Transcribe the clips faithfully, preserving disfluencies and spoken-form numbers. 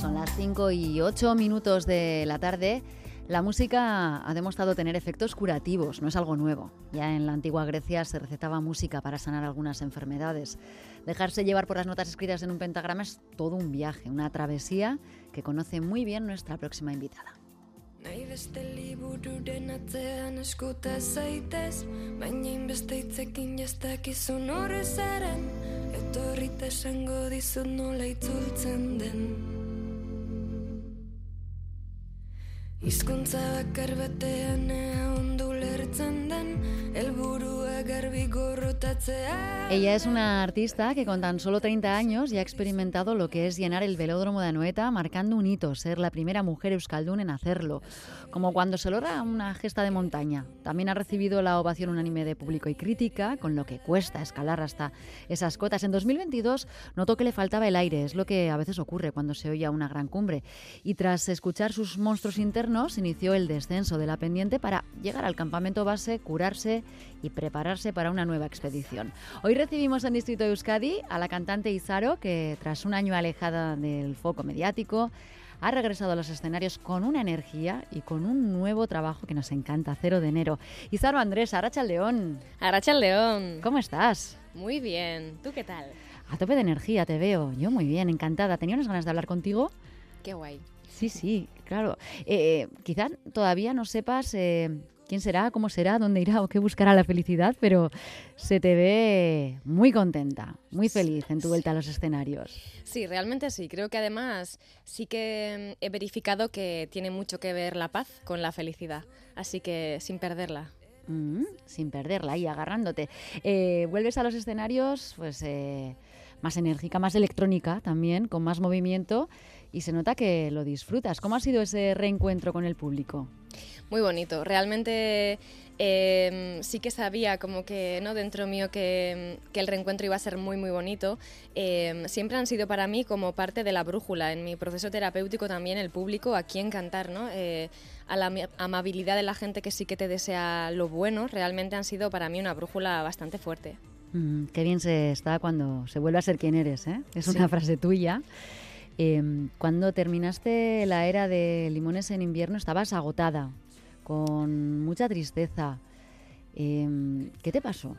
Son las cinco y ocho minutos de la tarde. La música ha demostrado tener efectos curativos, no es algo nuevo. Ya en la antigua Grecia se recetaba música para sanar algunas enfermedades. Dejarse llevar por las notas escritas en un pentagrama es todo un viaje, una travesía que conoce muy bien nuestra próxima invitada. Nahi beste libururen atzean eskuta zaitez, baina inbeste hitzekin jastakizun horrezaren, etorrita esango dizut nola itzultzen den. Hizkuntza bakar batean ea ondu lertzen den, helburua garbi gorrotatzea. Ella es una artista que con tan solo treinta años ya ha experimentado lo que es llenar el velódromo de Anoeta, marcando un hito, ser la primera mujer euskaldun en hacerlo, como cuando se logra una gesta de montaña. También ha recibido la ovación unánime de público y crítica, con lo que cuesta escalar hasta esas cotas. En dos mil veintidós notó que le faltaba el aire, es lo que a veces ocurre cuando se oye a una gran cumbre, y tras escuchar sus monstruos internos inició el descenso de la pendiente para llegar al campamento base, curarse y prepararse para una nueva expedición. Hoy recibimos en Distrito de Euskadi a la cantante Izaro, que tras un año alejada del foco mediático ha regresado a los escenarios con una energía y con un nuevo trabajo que nos encanta, Cero de enero. Izaro Andrés, Aracha León. Aracha León. ¿Cómo estás? Muy bien. ¿Tú qué tal? A tope de energía te veo. Yo muy bien, encantada. Tenía unas ganas de hablar contigo. Qué guay. Sí, sí, claro. Eh, quizás todavía no sepas... Eh, ¿Quién será? ¿Cómo será? ¿Dónde irá? ¿O qué buscará la felicidad? Pero se te ve muy contenta, muy feliz en tu vuelta a los escenarios. Sí, realmente sí. Creo que además sí que he verificado que tiene mucho que ver la paz con la felicidad. Así que sin perderla. Mm, sin perderla y agarrándote. Eh, vuelves a los escenarios pues eh, más enérgica, más electrónica también, con más movimiento. Y se nota que lo disfrutas. ¿Cómo ha sido ese reencuentro con el público? Muy bonito, realmente eh, sí que sabía como que no dentro mío que, que el reencuentro iba a ser muy muy bonito. Eh, siempre han sido para mí como parte de la brújula, en mi proceso terapéutico también el público, a quién cantar, ¿no? Eh, a la amabilidad de la gente que sí que te desea lo bueno, realmente han sido para mí una brújula bastante fuerte. Mm, qué bien se está cuando se vuelve a ser quien eres, ¿eh? Es una frase tuya. Eh, cuando terminaste la era de Limones en invierno estabas agotada, con mucha tristeza. Eh, ¿Qué te pasó?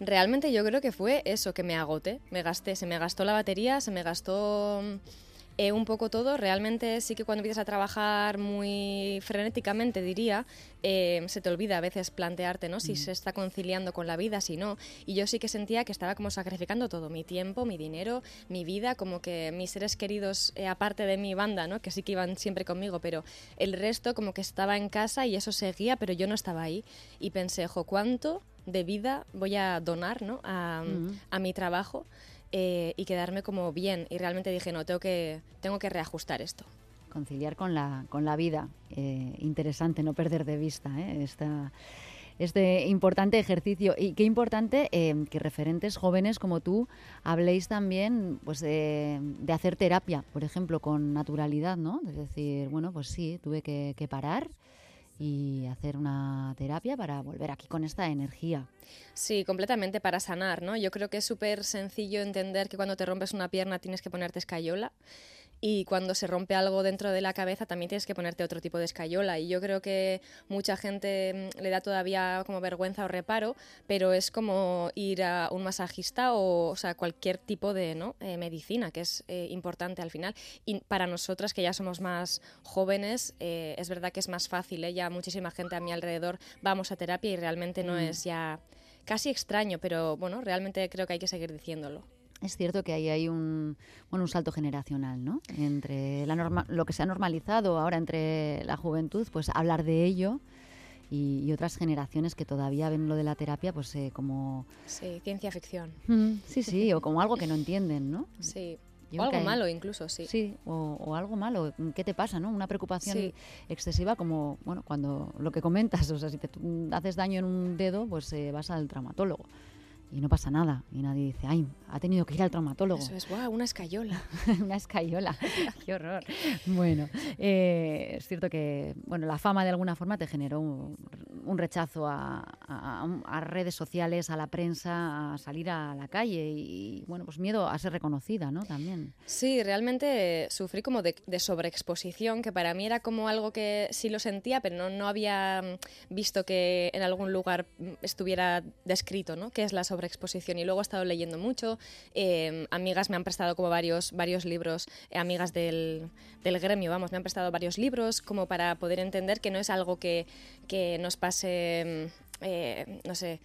Realmente yo creo que fue eso, que me agoté, me gasté, se me gastó la batería, se me gastó eh, un poco todo. Realmente sí que cuando empiezas a trabajar muy frenéticamente, diría, eh, se te olvida a veces plantearte, ¿no? Si mm. se está conciliando con la vida, si no. Y yo sí que sentía que estaba como sacrificando todo, mi tiempo, mi dinero, mi vida, como que mis seres queridos, eh, aparte de mi banda, ¿no? Que sí que iban siempre conmigo, pero el resto como que estaba en casa y eso seguía, pero yo no estaba ahí. Y pensé, jo, ¿cuánto de vida voy a donar, ¿no? a, mm. a mi trabajo eh, y quedarme como bien? Y realmente dije, no, tengo que, tengo que reajustar esto. Conciliar con la, con la vida. Eh, interesante, no perder de vista ¿eh? Esta, este importante ejercicio. Y qué importante eh, que referentes jóvenes como tú habléis también pues, eh, de hacer terapia, por ejemplo, con naturalidad, ¿no? Es decir, bueno, pues sí, tuve que, que parar y hacer una terapia para volver aquí con esta energía. Sí, completamente, para sanar, ¿no? Yo creo que es súper sencillo entender que cuando te rompes una pierna tienes que ponerte escayola. Y cuando se rompe algo dentro de la cabeza también tienes que ponerte otro tipo de escayola. Y yo creo que mucha gente le da todavía como vergüenza o reparo, pero es como ir a un masajista o, o sea, cualquier tipo de ¿no? eh, medicina, que es eh, importante al final. Y para nosotras, que ya somos más jóvenes, eh, es verdad que es más fácil. ¿eh? Ya muchísima gente a mi alrededor vamos a terapia y realmente no mm. es ya casi extraño, pero bueno, realmente creo que hay que seguir diciéndolo. Es cierto que ahí hay un, bueno, un salto generacional, ¿no? Entre la norma, lo que se ha normalizado ahora entre la juventud, pues hablar de ello y, y otras generaciones que todavía ven lo de la terapia pues eh, como... Sí, ciencia ficción. Mm, sí, sí, o como algo que no entienden, ¿no? Sí, Yo o algo hay... malo incluso, sí. Sí, o, o algo malo. ¿Qué te pasa, no? Una preocupación sí. excesiva como, bueno, cuando lo que comentas, o sea, si te haces daño en un dedo, pues eh, vas al traumatólogo. Y no pasa nada. Y nadie dice, ay, ha tenido que ir al traumatólogo. Eso es, guau, wow, una escayola. Una escayola, qué horror. Bueno, eh, es cierto que bueno, la fama de alguna forma te generó un, un rechazo a, a, a redes sociales, a la prensa, a salir a la calle y, bueno, pues miedo a ser reconocida, ¿no? También. Sí, realmente sufrí como de, de sobreexposición, que para mí era como algo que sí lo sentía, pero no, no había visto que en algún lugar estuviera descrito, ¿no?, qué es la sobreexposición. Y luego he estado leyendo mucho, eh, amigas me han prestado como varios, varios libros, eh, amigas del, del gremio, vamos, me han prestado varios libros como para poder entender que no es algo que, que nos pase, eh, no sé,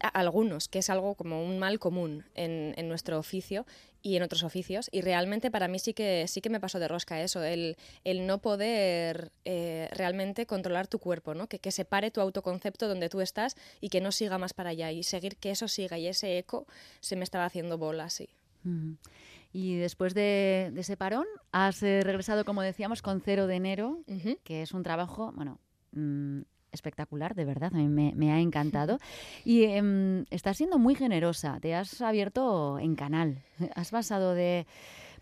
a algunos, que es algo como un mal común en, en nuestro oficio y en otros oficios, y realmente para mí sí que sí que me pasó de rosca eso, el, el no poder eh, realmente controlar tu cuerpo, ¿no? Que, que se pare tu autoconcepto donde tú estás y que no siga más para allá, y seguir que eso siga, y ese eco se me estaba haciendo bola así. Mm. Y después de, de ese parón has eh, regresado, como decíamos, con Cero de Enero, uh-huh. que es un trabajo, bueno... Mmm, espectacular, de verdad, a mí me, me ha encantado. Y eh, estás siendo muy generosa, te has abierto en canal, has pasado de,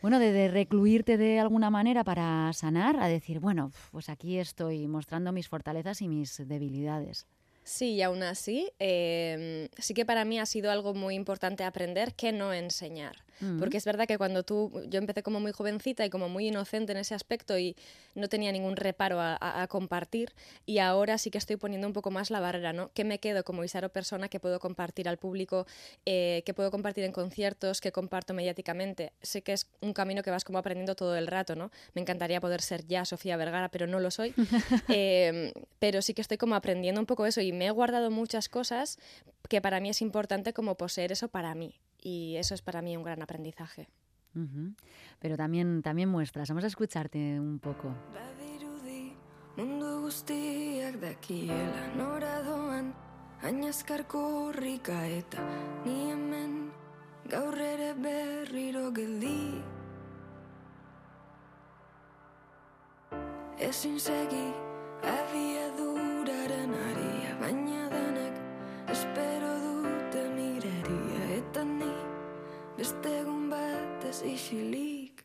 bueno, de, de recluirte de alguna manera para sanar a decir, bueno, pues aquí estoy mostrando mis fortalezas y mis debilidades. Sí, y aún así, eh, sí que para mí ha sido algo muy importante aprender que no enseñar. Uh-huh. Porque es verdad que cuando tú... Yo empecé como muy jovencita y como muy inocente en ese aspecto y no tenía ningún reparo a, a, a compartir, y ahora sí que estoy poniendo un poco más la barrera, ¿no? ¿Qué me quedo como Izaro persona que puedo compartir al público, eh, que puedo compartir en conciertos, que comparto mediáticamente? Sé que es un camino que vas como aprendiendo todo el rato, ¿no? Me encantaría poder ser ya Sofía Vergara, pero no lo soy. eh, pero sí que estoy como aprendiendo un poco eso y me he guardado muchas cosas que para mí es importante como poseer eso para mí, y eso es para mí un gran aprendizaje. Uh-huh. Pero también, también muestras, vamos a escucharte un poco. Badirudi, mundu guztiak dakiela nora doan, añaskarkorrika eta ni hemen gaur ere berriro geldi. Ezin segi abiaduraren ari. Baina denek espero dute mireria eta ni beste egun batez isilik.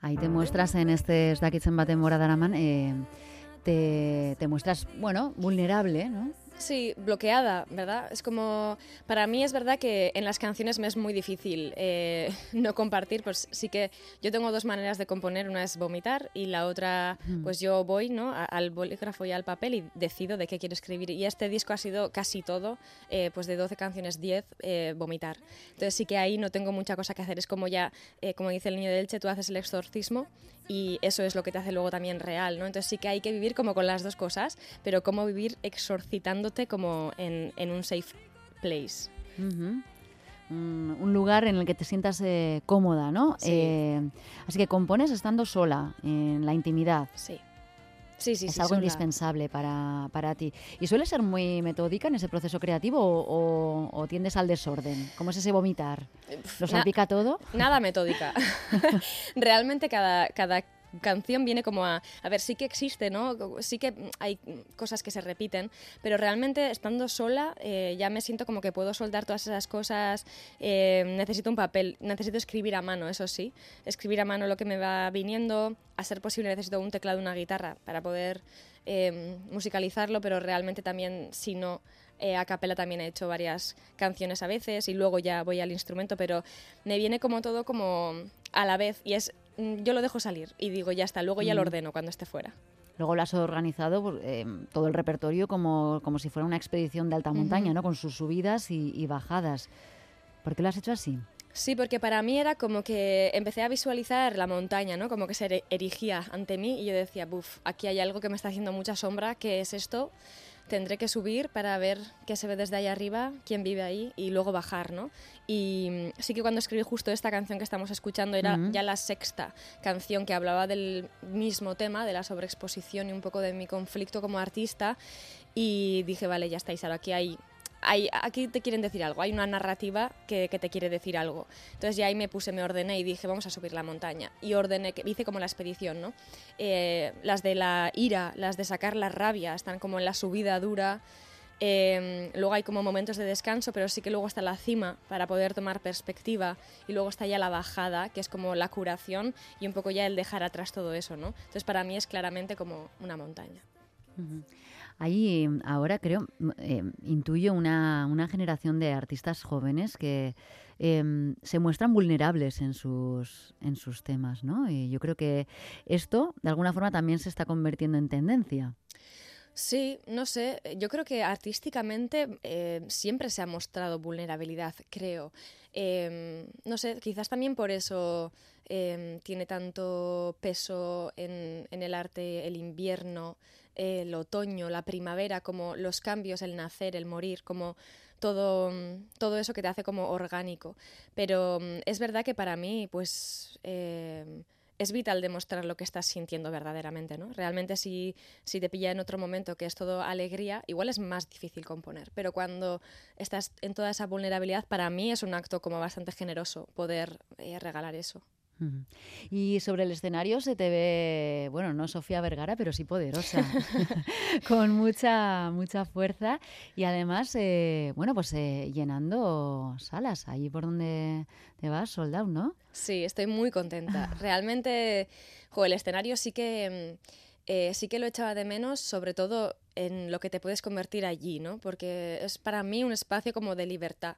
Ahí te muestras en este ez dakitzen baten bora daraman, eh, te, te muestras, bueno, vulnerable, ¿no? Sí, bloqueada, ¿verdad? Es como... Para mí es verdad que en las canciones me es muy difícil eh, no compartir, pues sí que yo tengo dos maneras de componer, una es vomitar y la otra, pues yo voy, ¿no?, a, al bolígrafo y al papel y decido de qué quiero escribir, y este disco ha sido casi todo, eh, pues de doce canciones, diez, eh, vomitar. Entonces sí que ahí no tengo mucha cosa que hacer, es como ya, eh, como dice el niño de Elche, tú haces el exorcismo y eso es lo que te hace luego también real, ¿no? Entonces sí que hay que vivir como con las dos cosas, pero cómo vivir exorcitando como en, en un safe place. Uh-huh. un, un lugar en el que te sientas eh, cómoda, ¿no? Sí. Eh, así que compones estando sola, en la intimidad. Sí. Sí, sí, es sí, algo sola. Indispensable para, para ti. ¿Y sueles ser muy metódica en ese proceso creativo o, o, o tiendes al desorden? ¿Cómo es ese vomitar? ¿Lo salpica Na, todo? Nada metódica. Realmente cada... cada canción viene como a... A ver, sí que existe, ¿no? Sí que hay cosas que se repiten, pero realmente estando sola eh, ya me siento como que puedo soltar todas esas cosas. Eh, necesito un papel, necesito escribir a mano, eso sí. Escribir a mano lo que me va viniendo. A ser posible necesito un teclado, una guitarra para poder eh, musicalizarlo, pero realmente también, si no, eh, a capela también he hecho varias canciones a veces y luego ya voy al instrumento, pero me viene como todo como a la vez y es... Yo lo dejo salir y digo, ya está, luego ya lo ordeno cuando esté fuera. Luego lo has organizado eh, todo el repertorio como, como si fuera una expedición de alta montaña, uh-huh. ¿no? Con sus subidas y, y bajadas. ¿Por qué lo has hecho así? Sí, porque para mí era como que empecé a visualizar la montaña, ¿no? Como que se erigía ante mí y yo decía, buf, aquí hay algo que me está haciendo mucha sombra, ¿qué es esto? Tendré que subir para ver qué se ve desde ahí arriba, quién vive ahí, y luego bajar, ¿no? Y sí que cuando escribí justo esta canción que estamos escuchando, era uh-huh. ya la sexta canción que hablaba del mismo tema, de la sobreexposición y un poco de mi conflicto como artista, y dije, vale, ya está, Izaro, aquí hay... Hay, aquí te quieren decir algo, hay una narrativa que, que te quiere decir algo. Entonces ya ahí me puse, me ordené y dije, vamos a subir la montaña. Y ordené, hice como la expedición, ¿no? Eh, las de la ira, las de sacar la rabia, están como en la subida dura. Eh, luego hay como momentos de descanso, pero sí que luego está la cima para poder tomar perspectiva. Y luego está ya la bajada, que es como la curación y un poco ya el dejar atrás todo eso, ¿no? Entonces para mí es claramente como una montaña. Uh-huh. Hay ahora, creo, eh, intuyo una, una generación de artistas jóvenes que eh, se muestran vulnerables en sus, en sus temas, ¿no? Y yo creo que esto, de alguna forma, también se está convirtiendo en tendencia. Sí, no sé. Yo creo que artísticamente eh, siempre se ha mostrado vulnerabilidad, creo. Eh, no sé, quizás también por eso eh, tiene tanto peso en, en el arte el invierno, eh, el otoño, la primavera, como los cambios, el nacer, el morir, como todo, todo eso que te hace como orgánico. Pero es verdad que para mí, pues... Eh, Es vital demostrar lo que estás sintiendo verdaderamente, ¿no? Realmente si, si te pilla en otro momento que es todo alegría, igual es más difícil componer. Pero cuando estás en toda esa vulnerabilidad, para mí es un acto como bastante generoso poder eh, regalar eso. Y sobre el escenario se te ve, bueno, no Sofía Vergara, pero sí poderosa, con mucha mucha fuerza y además, eh, bueno, pues eh, llenando salas, allí por donde te vas, sold out, ¿no? Sí, estoy muy contenta. Realmente, jo, el escenario sí que, eh, sí que lo echaba de menos, sobre todo en lo que te puedes convertir allí, ¿no? Porque es para mí un espacio como de libertad.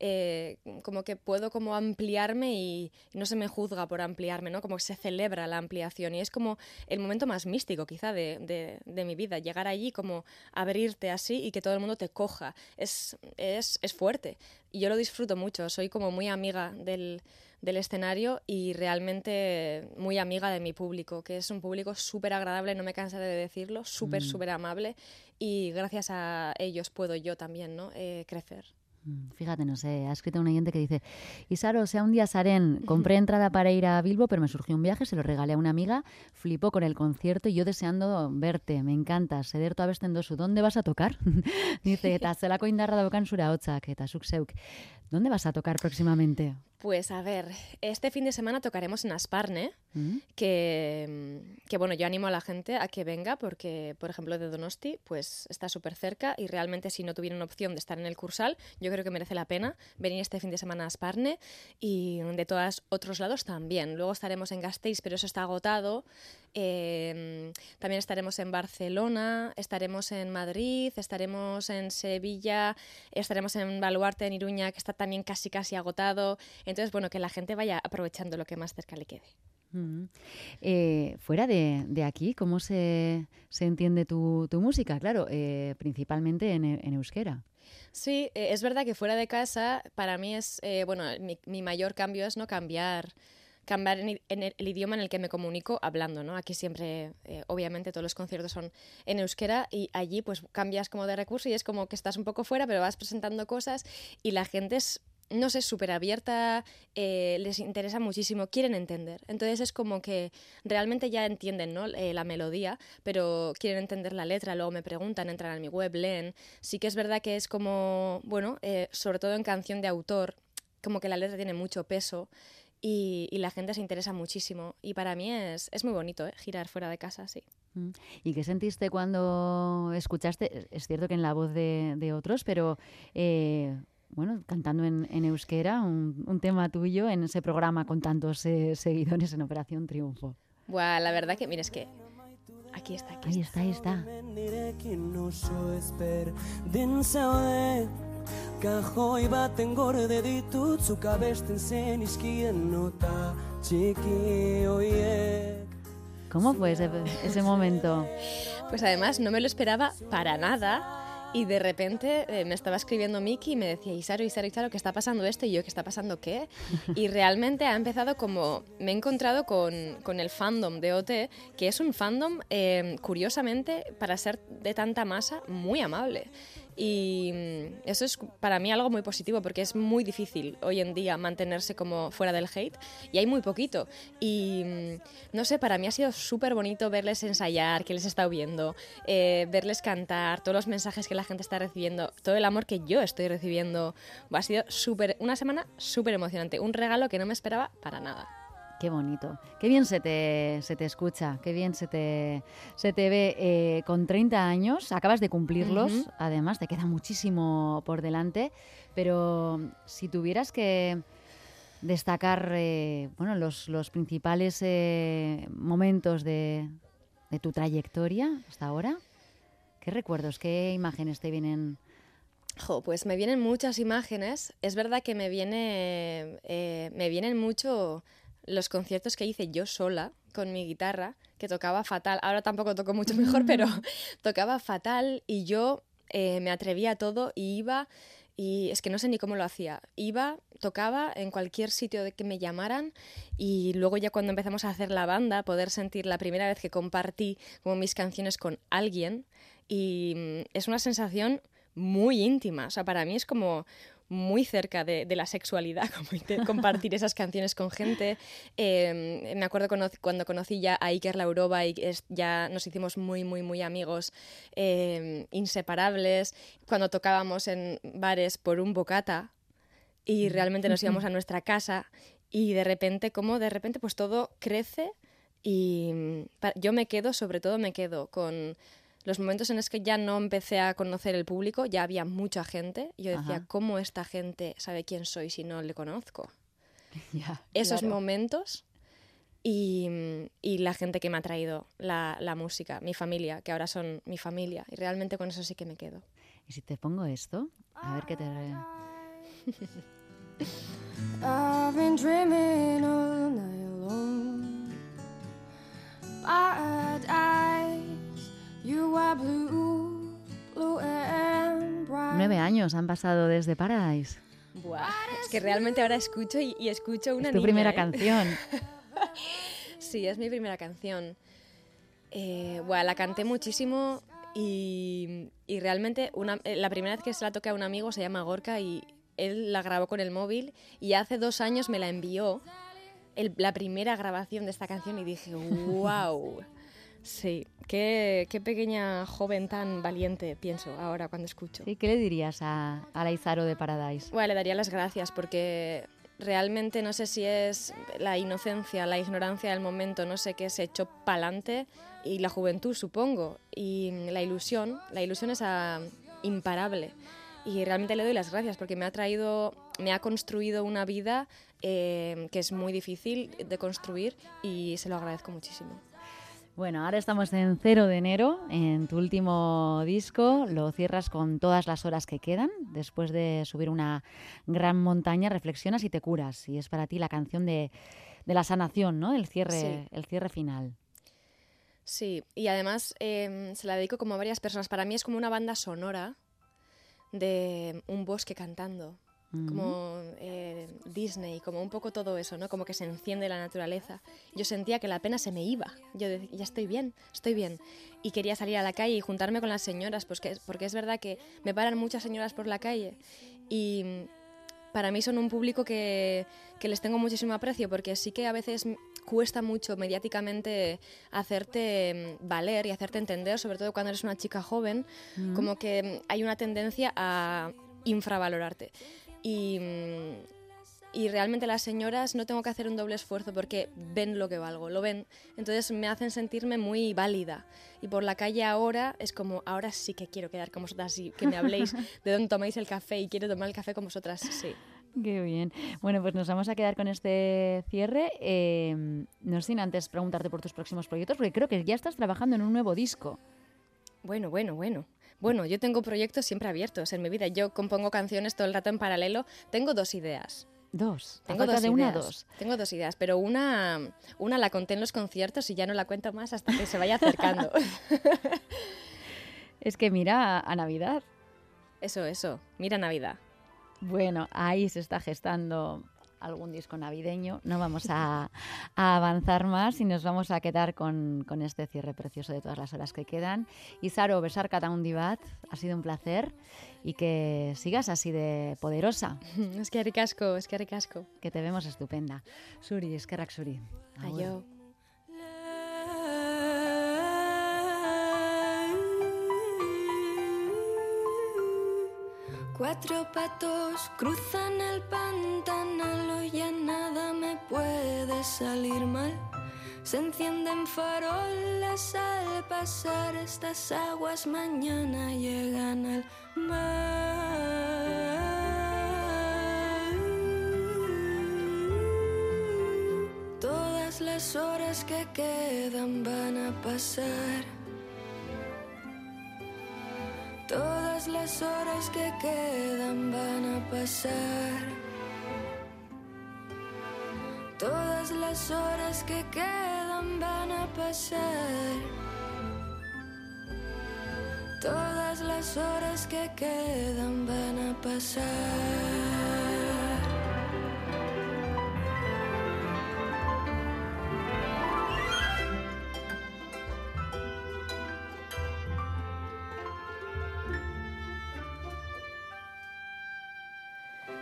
Eh, como que puedo como ampliarme y, y no se me juzga por ampliarme, ¿no? Como que se celebra la ampliación y es como el momento más místico quizá de, de, de mi vida, llegar allí como abrirte así y que todo el mundo te coja, es, es, es fuerte y yo lo disfruto mucho, soy como muy amiga del, del escenario y realmente muy amiga de mi público, que es un público súper agradable, no me cansaré de decirlo, súper, mm. súper amable y gracias a ellos puedo yo también, ¿no? eh, crecer. Fíjate, no sé, ha escrito un oyente que dice: Izaro, sea un día Sarén, compré entrada para ir a Bilbo, pero me surgió un viaje, se lo regalé a una amiga, flipó con el concierto y yo deseando verte, me encanta, sedertu abesten dozu, ¿dónde vas a tocar? Dice, eta zelako indarra daukan zura hotzak, eta zuk zeuk. ¿Dónde vas a tocar próximamente? Pues a ver, este fin de semana tocaremos en Asparne, ¿Mm? que, que bueno, yo animo a la gente a que venga porque, por ejemplo, de Donosti, pues está súper cerca y realmente si no tuvieran opción de estar en el Kursaal, yo creo que merece la pena venir este fin de semana a Asparne y de todos otros lados también. Luego estaremos en Gasteiz, pero eso está agotado. Eh, también estaremos en Barcelona, estaremos en Madrid, estaremos en Sevilla, estaremos en Baluarte, en Iruña, que está también casi casi agotado. Entonces, bueno, que la gente vaya aprovechando lo que más cerca le quede. Uh-huh. eh, fuera de, de aquí, ¿cómo se, se entiende tu, tu música? Claro, eh, principalmente en, en euskera. Sí, eh, es verdad que fuera de casa, para mí es, eh, bueno, mi, mi mayor cambio es no cambiar... cambiar en el idioma en el que me comunico hablando, ¿no? Aquí siempre, eh, obviamente, todos los conciertos son en euskera y allí pues cambias como de recurso y es como que estás un poco fuera, pero vas presentando cosas y la gente es, no sé, súper abierta, eh, les interesa muchísimo, quieren entender. Entonces es como que realmente ya entienden, ¿no? eh, la melodía, pero quieren entender la letra, luego me preguntan, entran a mi web, leen. Sí que es verdad que es como, bueno, eh, sobre todo en canción de autor, como que la letra tiene mucho peso. Y, y la gente se interesa muchísimo. Y para mí es, es muy bonito, ¿eh? Girar fuera de casa, sí. ¿Y qué sentiste cuando escuchaste? Es cierto que en la voz de, de otros, pero eh, bueno, cantando en, en euskera, un, un tema tuyo en ese programa con tantos eh, seguidores en Operación Triunfo. Buah, la verdad que, mira, es que... Aquí está, aquí está. Ahí está, ahí está. Kajoi baten gorde ditut, zuk abesten zen izkien nota txiki oiek. ¿Cómo fue ese, ese momento? Pues además no me lo esperaba para nada. Y de repente eh, me estaba escribiendo Miki y me decía, Izaro, Izaro, Izaro, ¿qué está pasando esto? Y yo, ¿qué está pasando qué? Y realmente ha empezado como... Me he encontrado con, con el fandom de O T, que es un fandom, eh, curiosamente, para ser de tanta masa, muy amable. Y eso es para mí algo muy positivo, porque es muy difícil hoy en día mantenerse como fuera del hate, y hay muy poquito. Y no sé, para mí ha sido súper bonito verles ensayar, que les he estado viendo, eh, verles cantar, todos los mensajes que la gente está recibiendo, todo el amor que yo estoy recibiendo. Ha sido súper, una semana súper emocionante, un regalo que no me esperaba para nada. Qué bonito, qué bien se te, se te escucha, qué bien se te, se te ve. Eh, con treinta años, acabas de cumplirlos, uh-huh. Además te queda muchísimo por delante, pero si tuvieras que destacar eh, bueno, los, los principales eh, momentos de, de tu trayectoria hasta ahora... ¿Qué recuerdos, qué imágenes te vienen? Jo, pues me vienen muchas imágenes. Es verdad que me viene, eh, me vienen mucho los conciertos que hice yo sola con mi guitarra, que tocaba fatal. Ahora tampoco toco mucho mejor, pero tocaba fatal y yo eh, me atrevía a todo y iba... Y es que no sé ni cómo lo hacía. Iba, tocaba en cualquier sitio de que me llamaran y luego ya cuando empezamos a hacer la banda, poder sentir la primera vez que compartí como mis canciones con alguien y es una sensación muy íntima. O sea, para mí es como muy cerca de, de la sexualidad, como compartir esas canciones con gente. Eh, me acuerdo cono- cuando conocí ya a Iker Lauroba y es, ya nos hicimos muy, muy, muy amigos, eh, inseparables. Cuando tocábamos en bares por un bocata y realmente nos íbamos a nuestra casa y de repente, como de repente, pues todo crece y para, yo me quedo, sobre todo me quedo con... Los momentos en los que ya no empecé a conocer el público, ya había mucha gente. Yo decía, ajá, ¿cómo esta gente sabe quién soy si no le conozco? Yeah, esos claro. momentos y, y la gente que me ha traído la, la música, mi familia, que ahora son mi familia. Y realmente con eso sí que me quedo. ¿Y si te pongo esto? A ver qué te... I've been dreaming all night long. Paradise. You are blue, blue and bright. Nueve años han pasado desde Paradise. Buah, es que realmente ahora escucho y, y escucho una niña. Es tu niña, primera ¿eh? canción. Sí, es mi primera canción. Eh, buah, la canté muchísimo y, y realmente una, la primera vez que se la toqué a un amigo se llama Gorka y él la grabó con el móvil y hace dos años me la envió el, la primera grabación de esta canción y dije, wow. Sí, qué, qué pequeña joven tan valiente, pienso, ahora cuando escucho. ¿Y qué le dirías a, a la Izaro de Paradise? Bueno, le daría las gracias porque realmente no sé si es la inocencia, la ignorancia del momento, no sé qué se echó pa'lante y la juventud, supongo, y la ilusión, la ilusión es a, imparable. Y realmente le doy las gracias porque me ha traído, me ha construido una vida eh, que es muy difícil de construir y se lo agradezco muchísimo. Bueno, ahora estamos en Cero de Enero, en tu último disco, lo cierras con Todas las horas que quedan, después de subir una gran montaña, reflexionas y te curas, y es para ti la canción de, de la sanación, ¿no? El cierre, sí. El cierre final. Sí, y además eh, se la dedico como a varias personas, para mí es como una banda sonora de un bosque cantando, uh-huh. como eh, Disney, como un poco todo eso, ¿no? Como que se enciende la naturaleza. Yo sentía que la pena se me iba. Yo decía, ya estoy bien, estoy bien. Y quería salir a la calle y juntarme con las señoras, pues que, porque es verdad que me paran muchas señoras por la calle. Y para mí son un público que, que les tengo muchísimo aprecio, porque sí que a veces cuesta mucho mediáticamente hacerte valer y hacerte entender, sobre todo cuando eres una chica joven, uh-huh. como que hay una tendencia a infravalorarte. Y, y realmente las señoras no tengo que hacer un doble esfuerzo porque ven lo que valgo, lo ven. Entonces me hacen sentirme muy válida. Y por la calle ahora es como, ahora sí que quiero quedar con vosotras y que me habléis de dónde tomáis el café y quiero tomar el café con vosotras, sí. Qué bien. Bueno, pues nos vamos a quedar con este cierre. Eh, no sin antes preguntarte por tus próximos proyectos, porque creo que ya estás trabajando en un nuevo disco. Bueno, bueno, bueno. Bueno, yo tengo proyectos siempre abiertos en mi vida. Yo compongo canciones todo el rato en paralelo. Tengo dos ideas. Dos. Tengo dos de ideas. Una, dos. Tengo dos ideas, pero una, una la conté en los conciertos y ya no la cuento más hasta que se vaya acercando. Es que mira a Navidad. Eso, eso. Mira Navidad. Bueno, ahí se está gestando algún disco navideño. No vamos a, a avanzar más y nos vamos a quedar con, con este cierre precioso de Todas las horas que quedan. Izaro, besarkata handi bat, ha sido un placer y que sigas así de poderosa. Eskerrik asko, eskerrik asko. Que te vemos estupenda. Zuri, eskerrak zuri. Aio. Cuatro patos cruzan el pantanal, hoy ya nada me puede salir mal. Se encienden farolas al pasar estas aguas, mañana llegan al mar. Todas las horas que quedan van a pasar. Todas las horas que quedan van a pasar. Todas las horas que quedan van a pasar. Todas las horas que quedan van a pasar.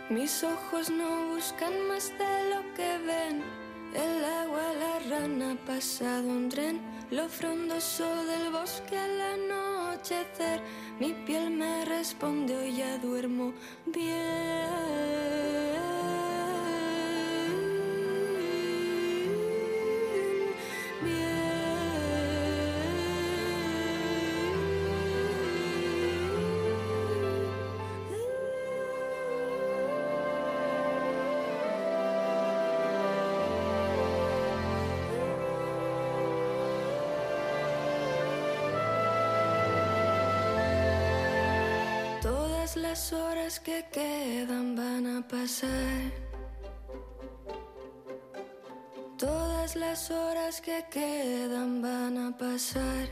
Mis ojos no buscan más de lo que ven. El agua, la rana, ha pasado un tren. Lo frondoso del bosque al anochecer. Mi piel me responde, hoy ya duermo bien. Todas las horas que quedan van a pasar. Todas las horas que quedan van a pasar.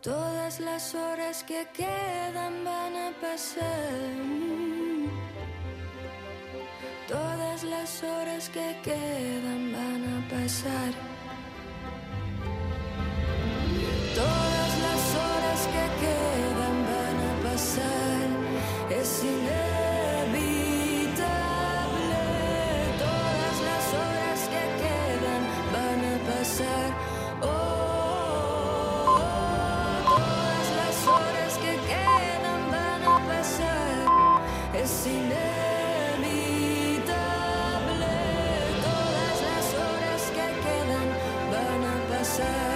Todas las horas que quedan van a pasar. Todas las horas que quedan van a pasar. Todas las horas que quedan es inevitable. Todas las horas que quedan van a pasar. Oh, oh, oh, oh. Todas las horas que quedan van a pasar. Es inevitable. Todas las horas que quedan van a pasar.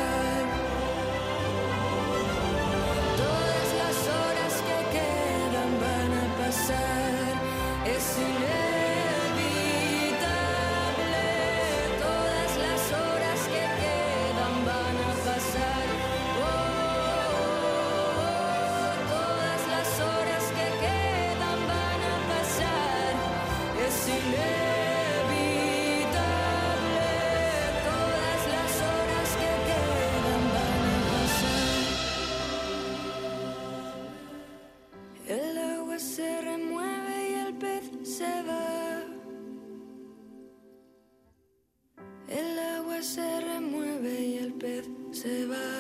Es inevitable, todas las horas que quedan van a pasar. Oh, oh, oh, todas las horas que quedan van a pasar. Es inevitable, todas las horas que quedan van a pasar. El agua se remueve. Se va. El agua se remueve y el pez se va.